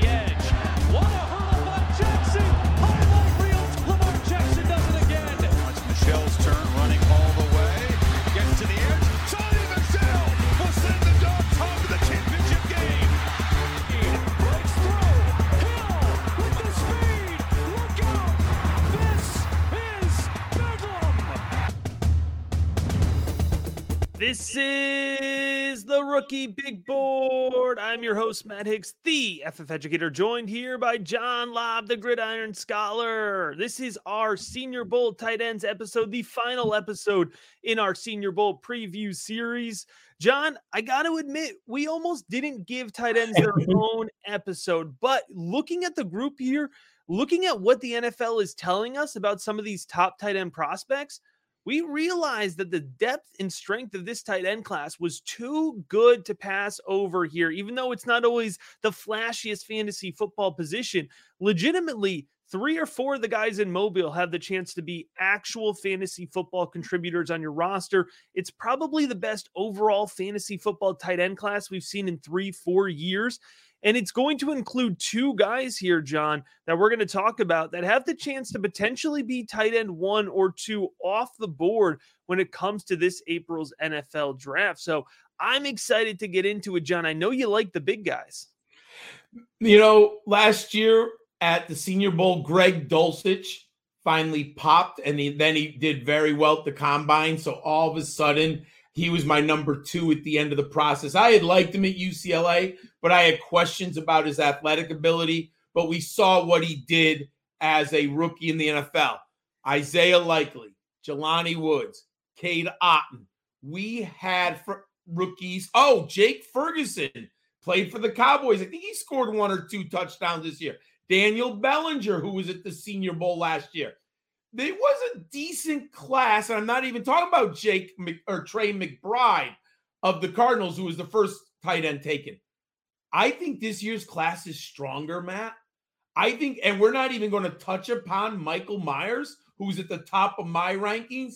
the edge. What a hurl by Jackson! Highlight reel. Lamar Jackson does it again. It's Michelle's turn, running all the way. Gets to the edge. Sonny Michelle will send the Dogs home to the championship game. Breaks through. Hill with the speed. Look out! This is Bedlam. This is the Rookie Big Board. I'm your host, Matt Hicks, the FF Educator, joined here by John Lobb, the Gridiron Scholar. This is our Senior Bowl Tight Ends episode, the final episode in our Senior Bowl preview series. John, I got to admit, we almost didn't give tight ends their own episode, but looking at the group here, looking at what the NFL is telling us about some of these top tight end prospects, we realized that the depth and strength of this tight end class was too good to pass over here, even though it's not always the flashiest fantasy football position. Legitimately, 3 or 4 of the guys in Mobile have the chance to be actual fantasy football contributors on your roster. It's probably the best overall fantasy football tight end class we've seen in 3-4 years. And it's going to include 2 guys here, John, that we're going to talk about that have the chance to potentially be tight end 1 or 2 off the board when it comes to this April's NFL draft. So I'm excited to get into it, John. I know you like the big guys. You know, last year at the Senior Bowl, Greg Dulcich finally popped, and then he did very well at the Combine. So all of a sudden, he was my number 2 at the end of the process. I had liked him at UCLA, but I had questions about his athletic ability. But we saw what he did as a rookie in the NFL. Isaiah Likely, Jelani Woods, Cade Otten. We had for rookies. Oh, Jake Ferguson played for the Cowboys. I think he scored 1 or 2 touchdowns this year. Daniel Bellinger, who was at the Senior Bowl last year. It was a decent class, and I'm not even talking about Trey McBride of the Cardinals, who was the first tight end taken. I think this year's class is stronger, Matt. I think, and we're not even going to touch upon Michael Myers, who's at the top of my rankings.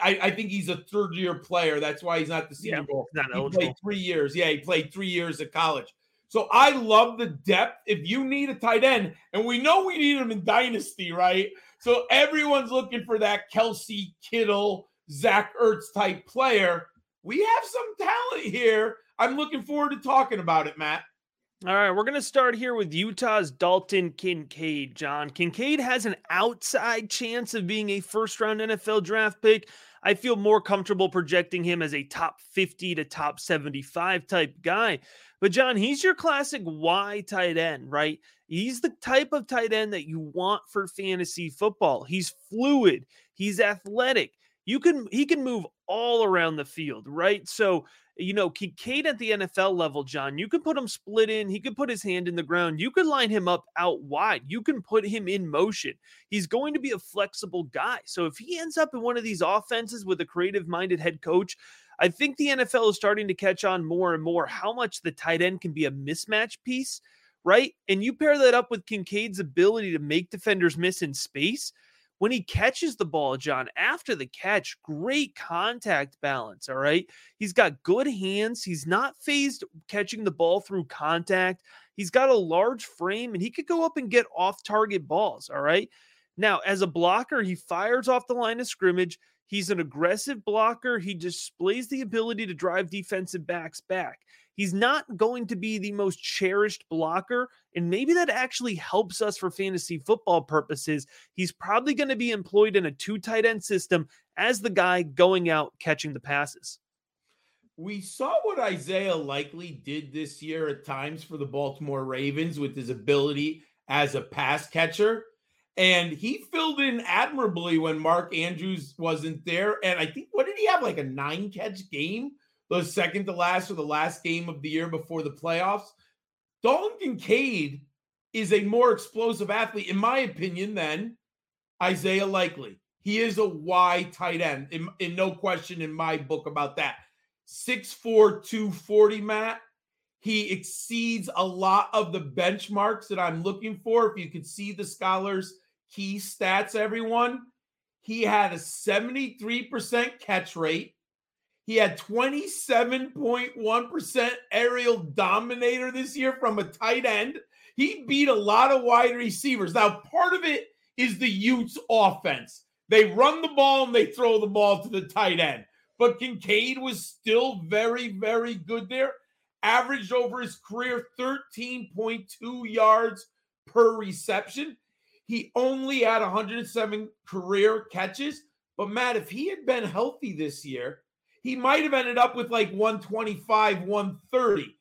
I think he's a third-year player. That's why he's not the Senior Bowl. Played 3 years. Yeah, he played 3 years at college. So I love the depth. If you need a tight end, and we know we need him in Dynasty, right? So everyone's looking for that Kelsey Kittle, Zach Ertz type player. We have some talent here. I'm looking forward to talking about it, Matt. All right, we're going to start here with Utah's Dalton Kincaid, John. Kincaid has an outside chance of being a first-round NFL draft pick. I feel more comfortable projecting him as a top 50 to top 75 type guy. But, John, he's your classic Y tight end, right? He's the type of tight end that you want for fantasy football. He's fluid. He's athletic. He can move all around the field, right? So, you know, Kincaid at the NFL level, John, you can put him split in. He could put his hand in the ground. You could line him up out wide. You can put him in motion. He's going to be a flexible guy. So if he ends up in one of these offenses with a creative-minded head coach, I think the NFL is starting to catch on more and more how much the tight end can be a mismatch piece, right? And you pair that up with Kincaid's ability to make defenders miss in space. When he catches the ball, John, after the catch, great contact balance, all right? He's got good hands. He's not phased catching the ball through contact. He's got a large frame, and he could go up and get off-target balls, all right? Now, as a blocker, he fires off the line of scrimmage. He's an aggressive blocker. He displays the ability to drive defensive backs back. He's not going to be the most cherished blocker, and maybe that actually helps us for fantasy football purposes. He's probably going to be employed in a 2 tight end system as the guy going out catching the passes. We saw what Isaiah Likely did this year at times for the Baltimore Ravens with his ability as a pass catcher, and he filled in admirably when Mark Andrews wasn't there, and I think, what did he have, like a 9-catch game? The second to last or the last game of the year before the playoffs. Dalton Kincaid is a more explosive athlete, in my opinion, than Isaiah Likely. He is a wide tight end, in no question in my book about that. 6'4", 240, Matt. He exceeds a lot of the benchmarks that I'm looking for. If you could see the Scholar's key stats, everyone, he had a 73% catch rate. He had 27.1% aerial dominator this year from a tight end. He beat a lot of wide receivers. Now, part of it is the Utes offense. They run the ball and they throw the ball to the tight end. But Kincaid was still very, very good there. Averaged over his career 13.2 yards per reception. He only had 107 career catches. But, Matt, if he had been healthy this year, he might have ended up with like 125, 130.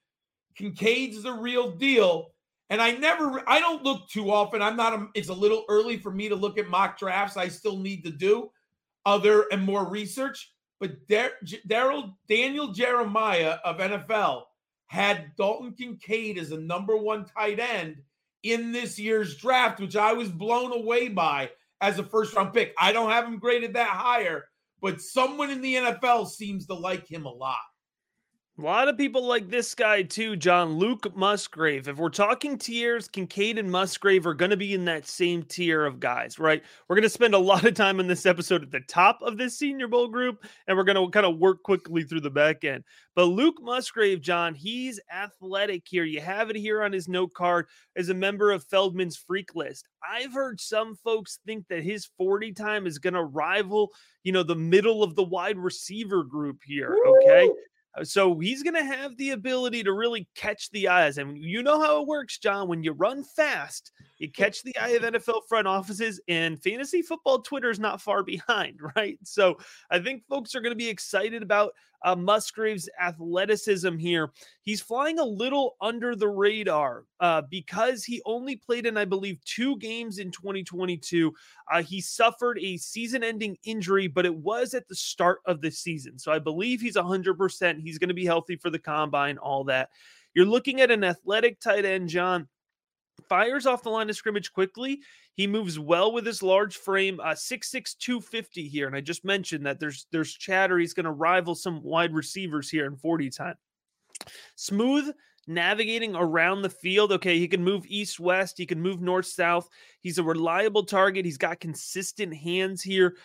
Kincaid's the real deal. And I don't look too often. It's a little early for me to look at mock drafts. I still need to do other and more research. But Daniel Jeremiah of NFL had Dalton Kincaid as the number one tight end in this year's draft, which I was blown away by as a first-round pick. I don't have him graded that higher, but someone in the NFL seems to like him a lot. A lot of people like this guy too, John. Luke Musgrave. If we're talking tiers, Kincaid and Musgrave are going to be in that same tier of guys, right? We're going to spend a lot of time in this episode at the top of this Senior Bowl group, and we're going to kind of work quickly through the back end. But Luke Musgrave, John, he's athletic here. You have it here on his note card as a member of Feldman's freak list. I've heard some folks think that his 40 time is going to rival, the middle of the wide receiver group here, okay? Woo! So he's going to have the ability to really catch the eyes. And you know how it works, John. When you run fast, you catch the eye of NFL front offices, and fantasy football Twitter is not far behind, right? So I think folks are going to be excited about Musgrave's athleticism here. He's flying a little under the radar because he only played in, I believe, 2 games in 2022. He suffered a season-ending injury, but it was at the start of the season. So I believe he's 100%. He's going to be healthy for the combine, all that. You're looking at an athletic tight end, John. Fires off the line of scrimmage quickly. He moves well with his large frame, 6'6", 250 here. And I just mentioned that there's chatter. He's going to rival some wide receivers here in 40 time. Smooth navigating around the field. Okay, he can move east-west. He can move north-south. He's a reliable target. He's got consistent hands here.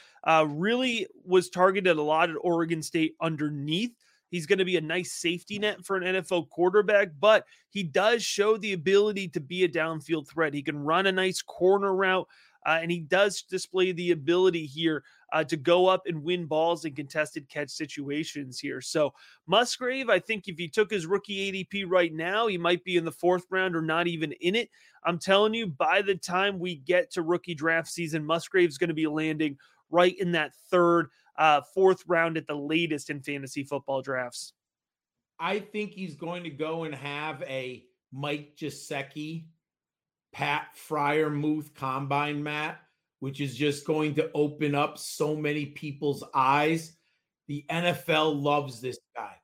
Really was targeted a lot at Oregon State underneath. He's going to be a nice safety net for an NFL quarterback, but he does show the ability to be a downfield threat. He can run a nice corner route, and he does display the ability here to go up and win balls in contested catch situations here. So Musgrave, I think if he took his rookie ADP right now, he might be in the 4th round or not even in it. I'm telling you, by the time we get to rookie draft season, Musgrave's going to be landing right in that 3rd, 4th round at the latest in fantasy football drafts. I think he's going to go and have a Mike Gesicki, Pat Freiermuth combine, Matt, which is just going to open up so many people's eyes. The NFL loves this guy.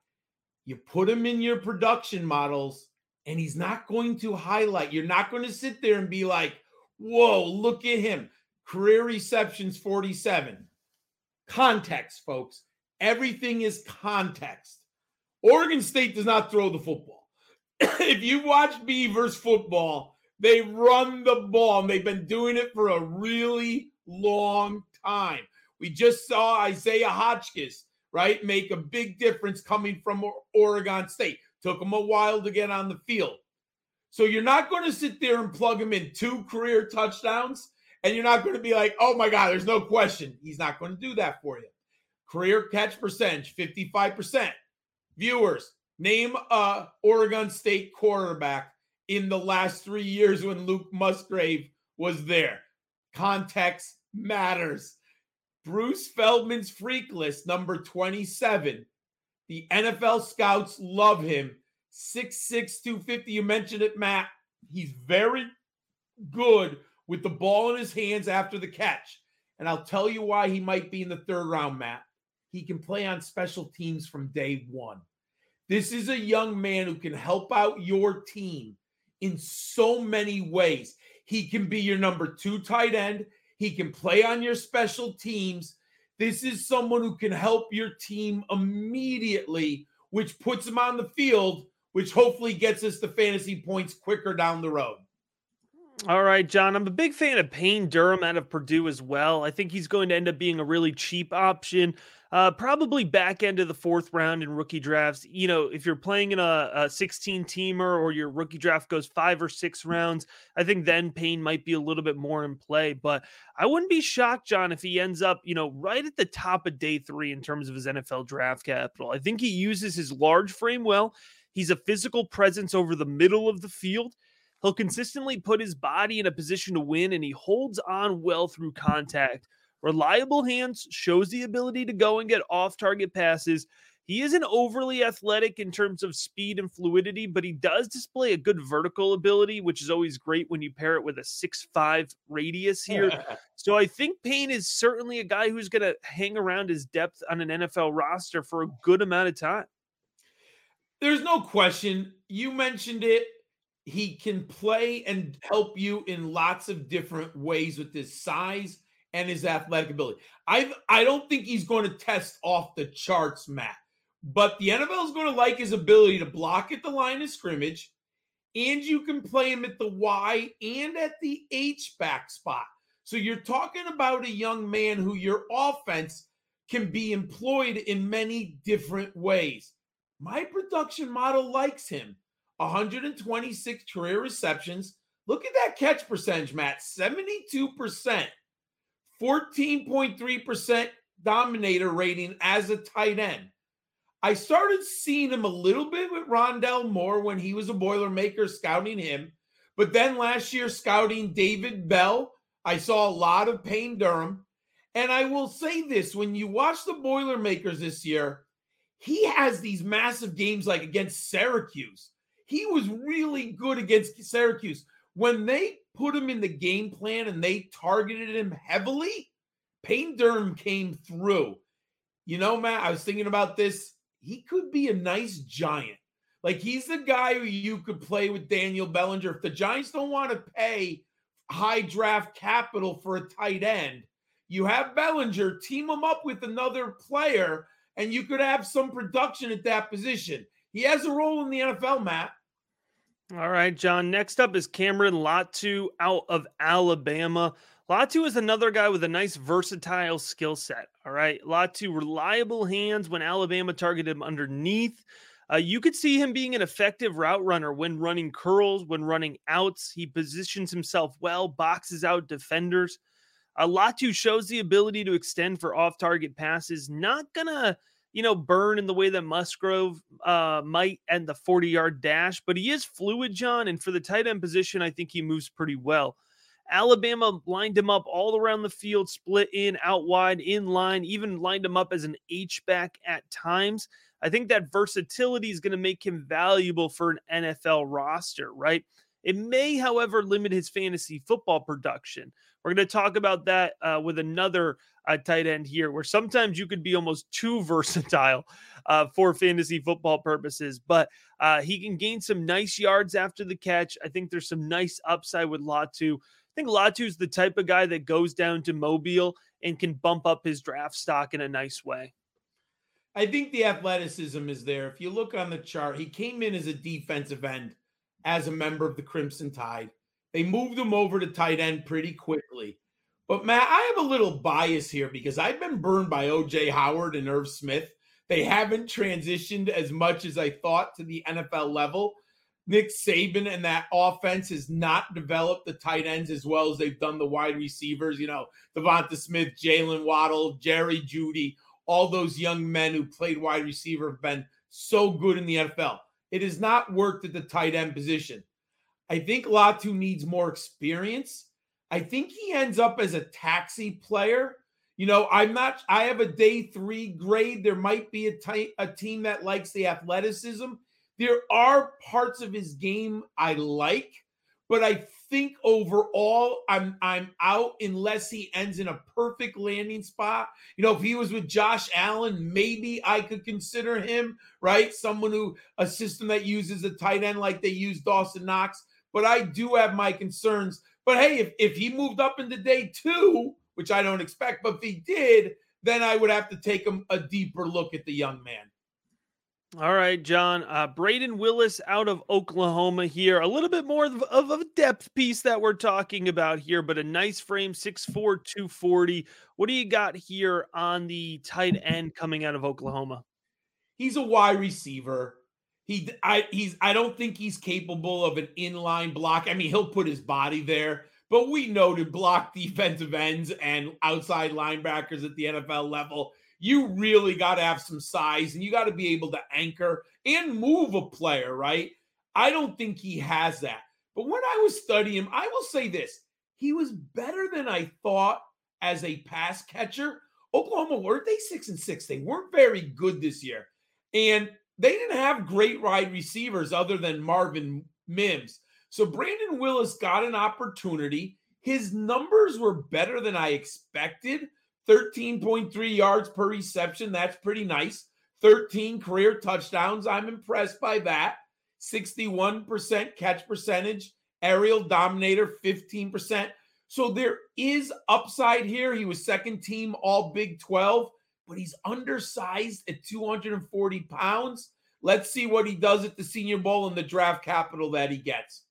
You put him in your production models, and he's not going to highlight. You're not going to sit there and be like, whoa, look at him. Career receptions, 47. Context, folks. Everything is context. Oregon State does not throw the football. If you watch Beavers football, they run the ball, and they've been doing it for a really long time. We just saw Isaiah Hotchkiss, right, make a big difference coming from Oregon State. Took him a while to get on the field. So you're not going to sit there and plug him in 2 career touchdowns. And you're not going to be like, oh, my God, there's no question. He's not going to do that for you. Career catch percentage, 55%. Viewers, name a Oregon State quarterback in the last 3 years when Luke Musgrave was there. Context matters. Bruce Feldman's freak list, number 27. The NFL scouts love him. 6'6", 250. You mentioned it, Matt. He's very good with the ball in his hands after the catch. And I'll tell you why he might be in the 3rd round, Matt. He can play on special teams from day one. This is a young man who can help out your team in so many ways. He can be your number 2 tight end. He can play on your special teams. This is someone who can help your team immediately, which puts him on the field, which hopefully gets us the fantasy points quicker down the road. All right, John, I'm a big fan of Payne Durham out of Purdue as well. I think he's going to end up being a really cheap option. Probably back end of the fourth round in rookie drafts. You know, if you're playing in a 16-teamer or your rookie draft goes 5 or 6 rounds, I think then Payne might be a little bit more in play. But I wouldn't be shocked, John, if he ends up, you know, right at the top of day 3 in terms of his NFL draft capital. I think he uses his large frame well. He's a physical presence over the middle of the field. He'll consistently put his body in a position to win, and he holds on well through contact. Reliable hands, shows the ability to go and get off-target passes. He isn't overly athletic in terms of speed and fluidity, but he does display a good vertical ability, which is always great when you pair it with a 6'5 radius here. So I think Payne is certainly a guy who's going to hang around his depth on an NFL roster for a good amount of time. There's no question. You mentioned it. He can play and help you in lots of different ways with his size and his athletic ability. I don't think he's going to test off the charts, Matt, but the NFL is going to like his ability to block at the line of scrimmage, and you can play him at the Y and at the H-back spot. So you're talking about a young man who your offense can be employed in many different ways. My production model likes him. 126 career receptions. Look at that catch percentage, Matt, 72%. 14.3% dominator rating as a tight end. I started seeing him a little bit with Rondell Moore when he was a Boilermaker, scouting him. But then last year, scouting David Bell, I saw a lot of Payne Durham. And I will say this, when you watch the Boilermakers this year, he has these massive games like against Syracuse. He was really good against Syracuse. When they put him in the game plan and they targeted him heavily, Payne Durham came through. You know, Matt, I was thinking about this. He could be a nice giant. Like, he's the guy who you could play with Daniel Bellinger. If the Giants don't want to pay high draft capital for a tight end, you have Bellinger, team him up with another player, and you could have some production at that position. He has a role in the NFL, Matt. All right, John. Next up is Cameron Latu out of Alabama. Latu is another guy with a nice versatile skill set. All right. Latu, reliable hands when Alabama targeted him underneath. You could see him being an effective route runner when running curls, when running outs. He positions himself well, boxes out defenders. Latu shows the ability to extend for off-target passes. Not going to, you know, burn in the way that Musgrave might and the 40-yard dash, but he is fluid, John, and for the tight end position, I think he moves pretty well. Alabama lined him up all around the field, split in, out wide, in line, even lined him up as an H-back at times. I think that versatility is going to make him valuable for an NFL roster, right? It may, however, limit his fantasy football production. We're going to talk about that with another tight end here, where sometimes you could be almost too versatile for fantasy football purposes, but he can gain some nice yards after the catch. I think there's some nice upside with Latu. I think Latu's the type of guy that goes down to Mobile and can bump up his draft stock in a nice way. I think the athleticism is there. If you look on the chart, he came in as a defensive end, as a member of the Crimson Tide. They moved him over to tight end pretty quickly. But, Matt, I have a little bias here because I've been burned by O.J. Howard and Irv Smith. They haven't transitioned as much as I thought to the NFL level. Nick Saban and that offense has not developed the tight ends as well as they've done the wide receivers. You know, Devonta Smith, Jalen Waddle, Jerry Jeudy, all those young men who played wide receiver have been so good in the NFL. It has not worked at the tight end position. I think Latu needs more experience. I think he ends up as a taxi player. You know, I have a day 3 grade. There might be a team that likes the athleticism. There are parts of his game I like, but I think overall I'm out unless he ends in a perfect landing spot. You know, if he was with Josh Allen, maybe I could consider him, right? Someone who, a system that uses a tight end like they use Dawson Knox. But I do have my concerns. But hey, if he moved up into day 2, which I don't expect, but if he did, then I would have to take a deeper look at the young man. All right, John. Braden Willis out of Oklahoma here. A little bit more of a depth piece that we're talking about here, but a nice frame, 6'4", 240. What do you got here on the tight end coming out of Oklahoma? He's a wide receiver. I don't think he's capable of an inline block. I mean, he'll put his body there, but we know to block defensive ends and outside linebackers at the NFL level, you really got to have some size and you got to be able to anchor and move a player, right? I don't think he has that. But when I was studying him, I will say this. He was better than I thought as a pass catcher. Oklahoma, weren't they 6-6? They weren't very good this year. And they didn't have great wide receivers other than Marvin Mims. So Braden Willis got an opportunity. His numbers were better than I expected. 13.3 yards per reception. That's pretty nice. 13 career touchdowns. I'm impressed by that. 61% catch percentage. Aerial dominator, 15%. So there is upside here. He was second team all Big 12, but he's undersized at 240 pounds. Let's see what he does at the Senior Bowl and the draft capital that he gets.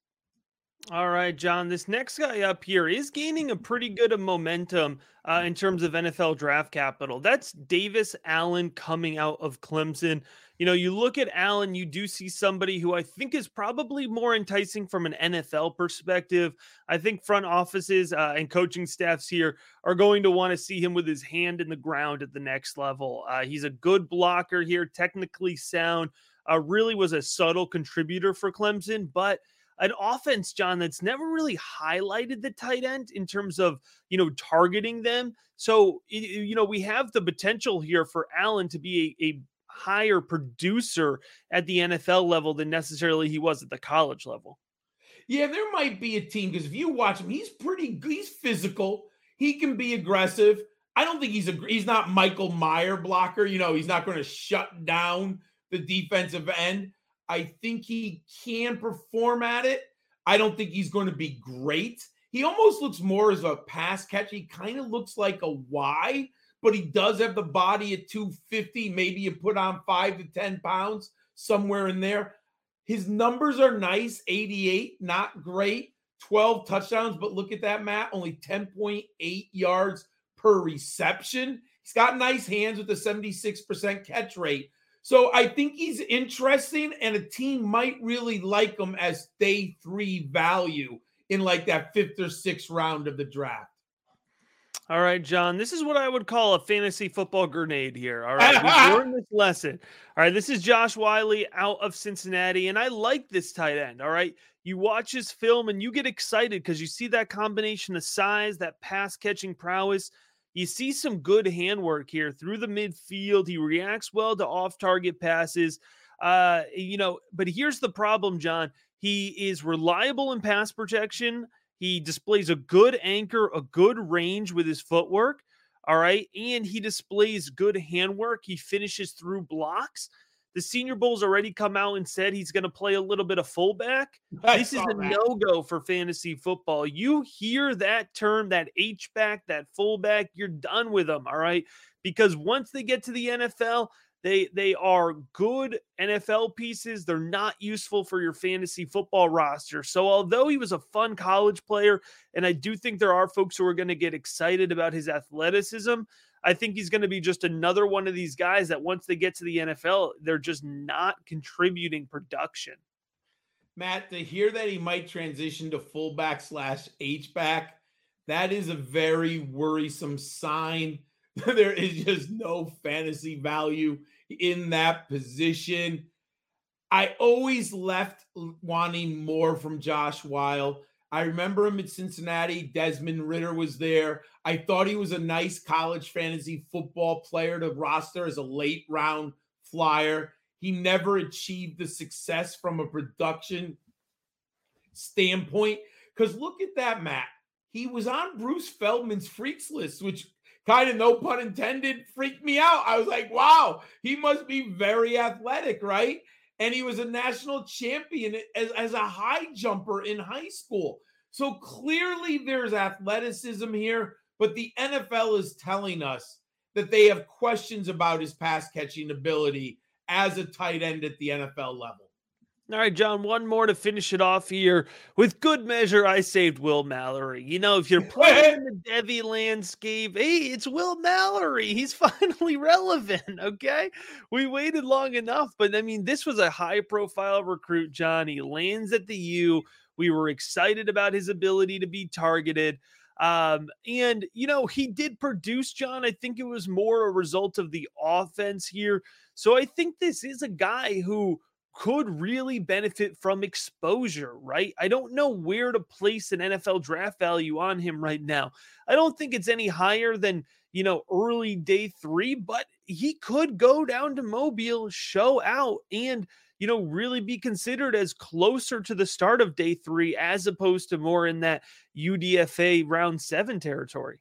All right, John, this next guy up here is gaining a pretty good of momentum in terms of NFL draft capital. That's Davis Allen coming out of Clemson. You know, you look at Allen, you do see somebody who I think is probably more enticing from an NFL perspective. I think front offices and coaching staffs here are going to want to see him with his hand in the ground at the next level. He's a good blocker here, technically sound, really was a subtle contributor for Clemson, but an offense, John, that's never really highlighted the tight end in terms of, you know, targeting them. So, you know, we have the potential here for Allen to be a higher producer at the NFL level than necessarily he was at the college level. Yeah, there might be a team, because if you watch him, he's pretty good. He's physical. He can be aggressive. I don't think he's not Michael Mayer blocker. You know, he's not going to shut down the defensive end. I think he can perform at it. I don't think he's going to be great. He almost looks more as a pass catcher. He kind of looks like a Y, but he does have the body at 250. Maybe you put on 5 to 10 pounds somewhere in there. His numbers are nice. 88, not great. 12 touchdowns, but look at that, Matt. Only 10.8 yards per reception. He's got nice hands with a 76% catch rate. So I think he's interesting, and a team might really like him as day three value in like that 5th or 6th round of the draft. All right, John, this is what I would call a fantasy football grenade here. All right, we've learned this lesson. All right, this is Josh Wiley out of Cincinnati, and I like this tight end. All right, you watch his film and you get excited because you see that combination of size, that pass-catching prowess. You see some good handwork here through the midfield. He reacts well to off-target passes. You know, but here's the problem, John. He is reliable in pass protection. He displays a good anchor, a good range with his footwork. All right. And he displays good handwork. He finishes through blocks. The Senior Bowl's already come out and said he's going to play a little bit of fullback. This is a no-go for fantasy football. You hear that term, that H-back, that fullback, you're done with them, all right? Because once they get to the NFL, they are good NFL pieces. They're not useful for your fantasy football roster. So although he was a fun college player, and I do think there are folks who are going to get excited about his athleticism, I think he's going to be just another one of these guys that once they get to the NFL, they're just not contributing production. Matt, to hear that he might transition to fullback/H-back, that is a very worrisome sign. There is just no fantasy value in that position. I always left wanting more from Josh Wiley. I remember him at Cincinnati. Desmond Ridder was there. I thought he was a nice college fantasy football player to roster as a late round flyer. He never achieved the success from a production standpoint. Because look at that, Matt. He was on Bruce Feldman's freak list, which kind of, no pun intended, freaked me out. I was like, wow, he must be very athletic, right? And he was a national champion as a high jumper in high school. So clearly there's athleticism here, but the NFL is telling us that they have questions about his pass catching ability as a tight end at the NFL level. All right, John, one more to finish it off here. With good measure, I saved Will Mallory. You know, if you're playing in the Devy landscape, hey, it's Will Mallory. He's finally relevant, okay? We waited long enough, but, I mean, this was a high-profile recruit, John. He lands at the U. We were excited about his ability to be targeted. And, you know, he did produce, John. I think it was more a result of the offense here. So I think this is a guy who – could really benefit from exposure, right? I don't know where to place an NFL draft value on him right now. I don't think it's any higher than, you know, early day three, but he could go down to Mobile, show out, and, you know, really be considered as closer to the start of day three as opposed to more in that UDFA round 7 territory.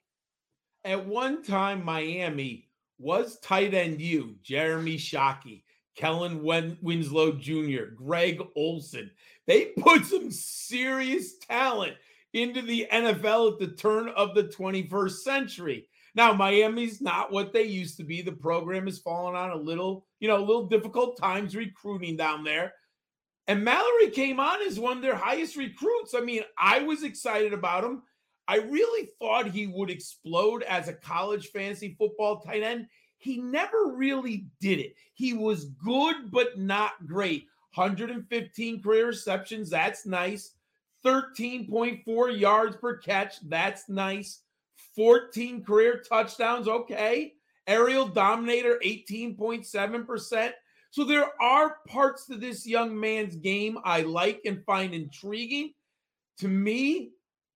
At one time, Miami was tight end U, Jeremy Shockey, Kellen Winslow Jr., Greg Olson. They put some serious talent into the NFL at the turn of the 21st century. Now, Miami's not what they used to be. The program has fallen on a little difficult times recruiting down there. And Mallory came on as one of their highest recruits. I mean, I was excited about him. I really thought he would explode as a college fantasy football tight end. He never really did it. He was good, but not great. 115 career receptions. That's nice. 13.4 yards per catch. That's nice. 14 career touchdowns. Okay. Aerial dominator, 18.7%. So there are parts to this young man's game I like and find intriguing. To me,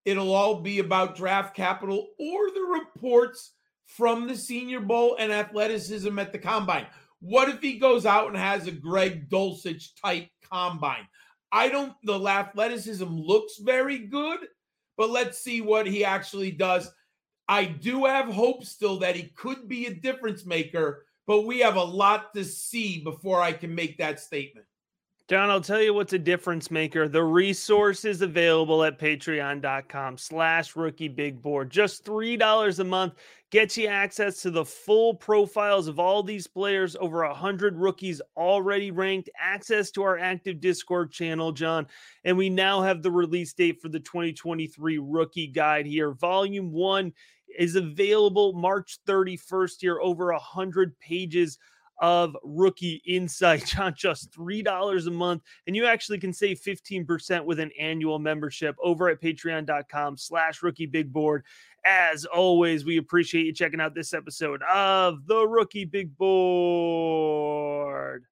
it'll all be about draft capital or the reports from the Senior Bowl and athleticism at the combine. What if he goes out and has a Greg Dulcich type combine? The athleticism looks very good, but let's see what he actually does. I do have hope still that he could be a difference maker, but we have a lot to see before I can make that statement. John, I'll tell you what's a difference maker. The resources available at patreon.com/rookiebigboard. Just $3 a month gets you access to the full profiles of all these players, over 100 rookies already ranked, access to our active Discord channel, John. And we now have the release date for the 2023 rookie guide here. Volume 1 is available March 31st here, over 100 pages of rookie insight on just $3 a month. And you actually can save 15% with an annual membership over at patreon.com/rookiebigboard. As always, we appreciate you checking out this episode of the Rookie Big Board.